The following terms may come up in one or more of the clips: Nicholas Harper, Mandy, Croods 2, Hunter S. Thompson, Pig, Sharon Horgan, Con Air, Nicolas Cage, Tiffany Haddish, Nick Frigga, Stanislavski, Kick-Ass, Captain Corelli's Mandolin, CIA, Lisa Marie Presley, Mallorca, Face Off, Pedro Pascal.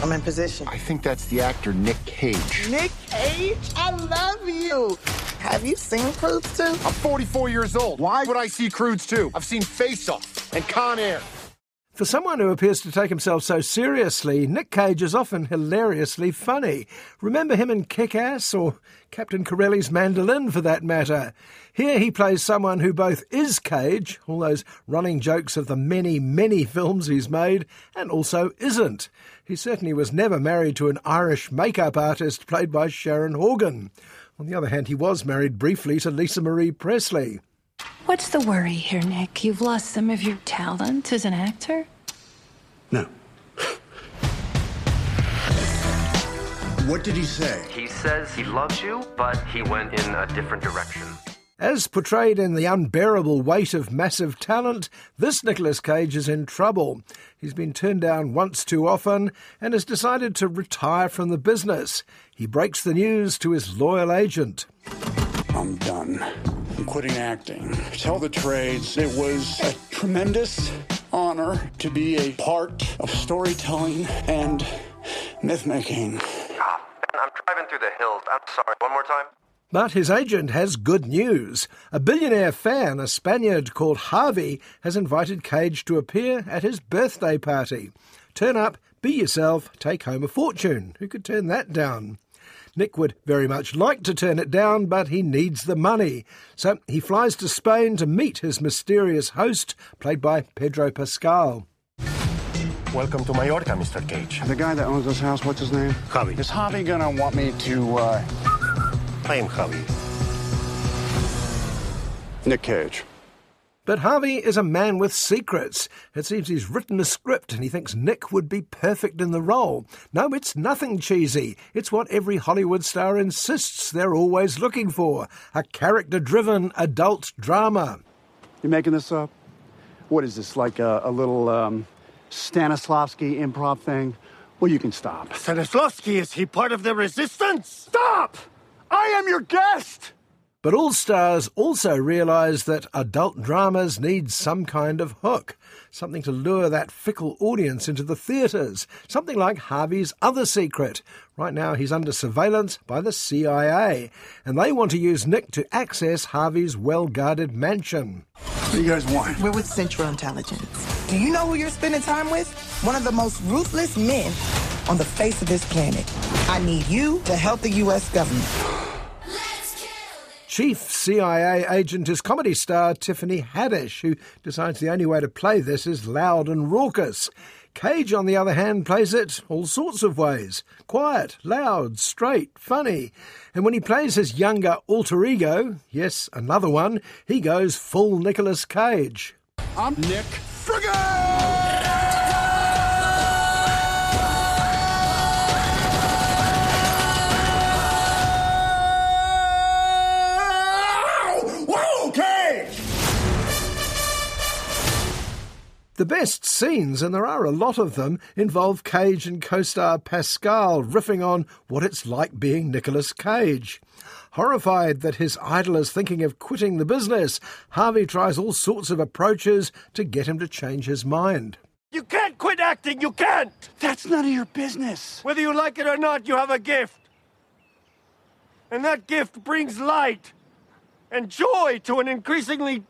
I'm in position. I think that's the actor Nick Cage. Nick Cage? I love you. Have you seen Croods 2? I'm 44 years old. Why would I see Croods 2? I've seen Face Off and Con Air. For someone who appears to take himself so seriously, Nick Cage is often hilariously funny. Remember him in Kick-Ass, or Captain Corelli's Mandolin for that matter. Here he plays someone who both is Cage, all those running jokes of the many, many films he's made, and also isn't. He certainly was never married to an Irish makeup artist played by Sharon Horgan. On the other hand, he was married briefly to Lisa Marie Presley. What's the worry here, Nick? You've lost some of your talent as an actor? No. What did he say? He says he loves you, but he went in a different direction. As portrayed in The Unbearable Weight of Massive Talent, this Nicolas Cage is in trouble. He's been turned down once too often and has decided to retire from the business. He breaks the news to his loyal agent. I'm done. I'm quitting acting. Tell the trades it was a tremendous honor to be a part of storytelling and myth-making. I'm driving through the hills. I'm sorry. One more time. But his agent has good news. A billionaire fan, a Spaniard called Harvey, has invited Cage to appear at his birthday party. Turn up, be yourself, take home a fortune. Who could turn that down? Nick would very much like to turn it down, but he needs the money. So he flies to Spain to meet his mysterious host, played by Pedro Pascal. Welcome to Mallorca, Mr. Cage. The guy that owns this house, what's his name? Javi. Is Javi going to want me to, I am Javi. Nick Cage. But Harvey is a man with secrets. It seems he's written a script and he thinks Nick would be perfect in the role. No, it's nothing cheesy. It's what every Hollywood star insists they're always looking for. A character-driven adult drama. You're making this up? What is this, like a little Stanislavski improv thing? Well, you can stop. Stanislavski, is he part of the resistance? Stop! I am your guest! But all stars also realise that adult dramas need some kind of hook, something to lure that fickle audience into the theatres, something like Harvey's other secret. Right now he's under surveillance by the CIA, and they want to use Nick to access Harvey's well-guarded mansion. What do you guys want? We're with Central Intelligence. Do you know who you're spending time with? One of the most ruthless men on the face of this planet. I need you to help the U.S. government. Chief CIA agent is comedy star Tiffany Haddish, who decides the only way to play this is loud and raucous. Cage, on the other hand, plays it all sorts of ways. Quiet, loud, straight, funny. And when he plays his younger alter ego, yes, another one, he goes full Nicolas Cage. I'm Nick Frigga! The best scenes, and there are a lot of them, involve Cage and co-star Pascal riffing on what it's like being Nicolas Cage. Horrified that his idol is thinking of quitting the business, Harvey tries all sorts of approaches to get him to change his mind. You can't quit acting, you can't! That's none of your business. Whether you like it or not, you have a gift. And that gift brings light and joy to an increasingly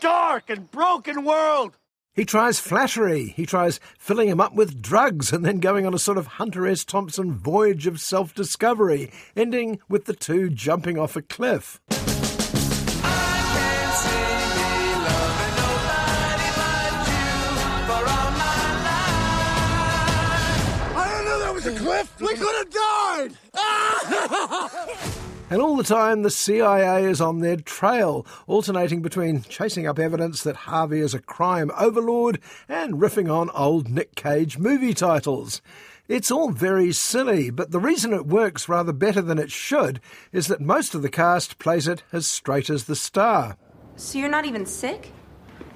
dark and broken world. He tries flattery. He tries filling him up with drugs and then going on a sort of Hunter S. Thompson voyage of self-discovery, ending with the two jumping off a cliff. I can't seem to be loving nobody but you for all my life. I didn't know that was a cliff. We could have died. And all the time, the CIA is on their trail, alternating between chasing up evidence that Harvey is a crime overlord and riffing on old Nick Cage movie titles. It's all very silly, but the reason it works rather better than it should is that most of the cast plays it as straight as the star. So you're not even sick?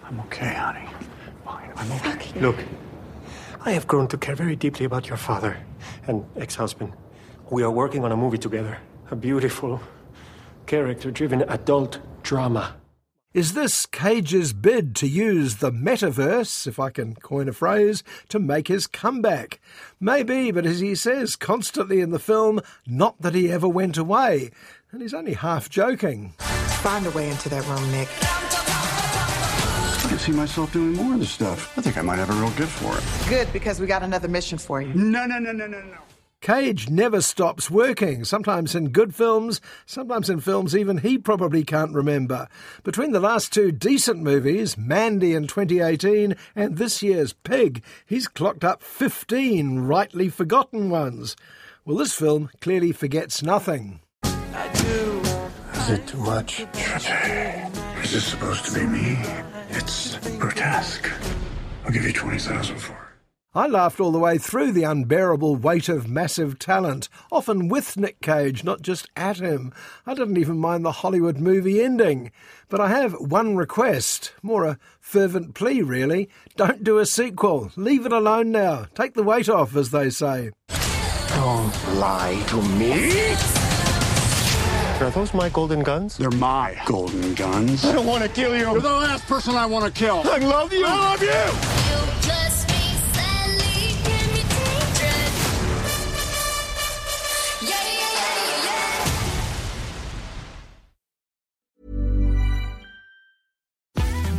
I'm okay, honey. Fine, I'm okay. Fucking... Look, I have grown to care very deeply about your father and ex-husband. We are working on a movie together, a beautiful, character-driven adult drama. Is this Cage's bid to use the metaverse, if I can coin a phrase, to make his comeback? Maybe, but as he says constantly in the film, not that he ever went away. And he's only half joking. Find a way into that room, Nick. I can see myself doing more of this stuff. I think I might have a real gift for it. Good, because we got another mission for you. No. Cage never stops working, sometimes in good films, sometimes in films even he probably can't remember. Between the last two decent movies, Mandy in 2018 and this year's Pig, he's clocked up 15 rightly forgotten ones. Well, this film clearly forgets nothing. I do. Is it too much? Is this supposed to be me? It's grotesque. I'll give you 20,000 for it. I laughed all the way through the unbearable weight of massive talent, often with Nick Cage, not just at him. I didn't even mind the Hollywood movie ending. But I have one request, more a fervent plea really. Don't do a sequel. Leave it alone now. Take the weight off, as they say. Don't lie to me. Are those my golden guns? They're my golden guns. I don't want to kill you. You're the last person I want to kill. I love you. I love you. You just...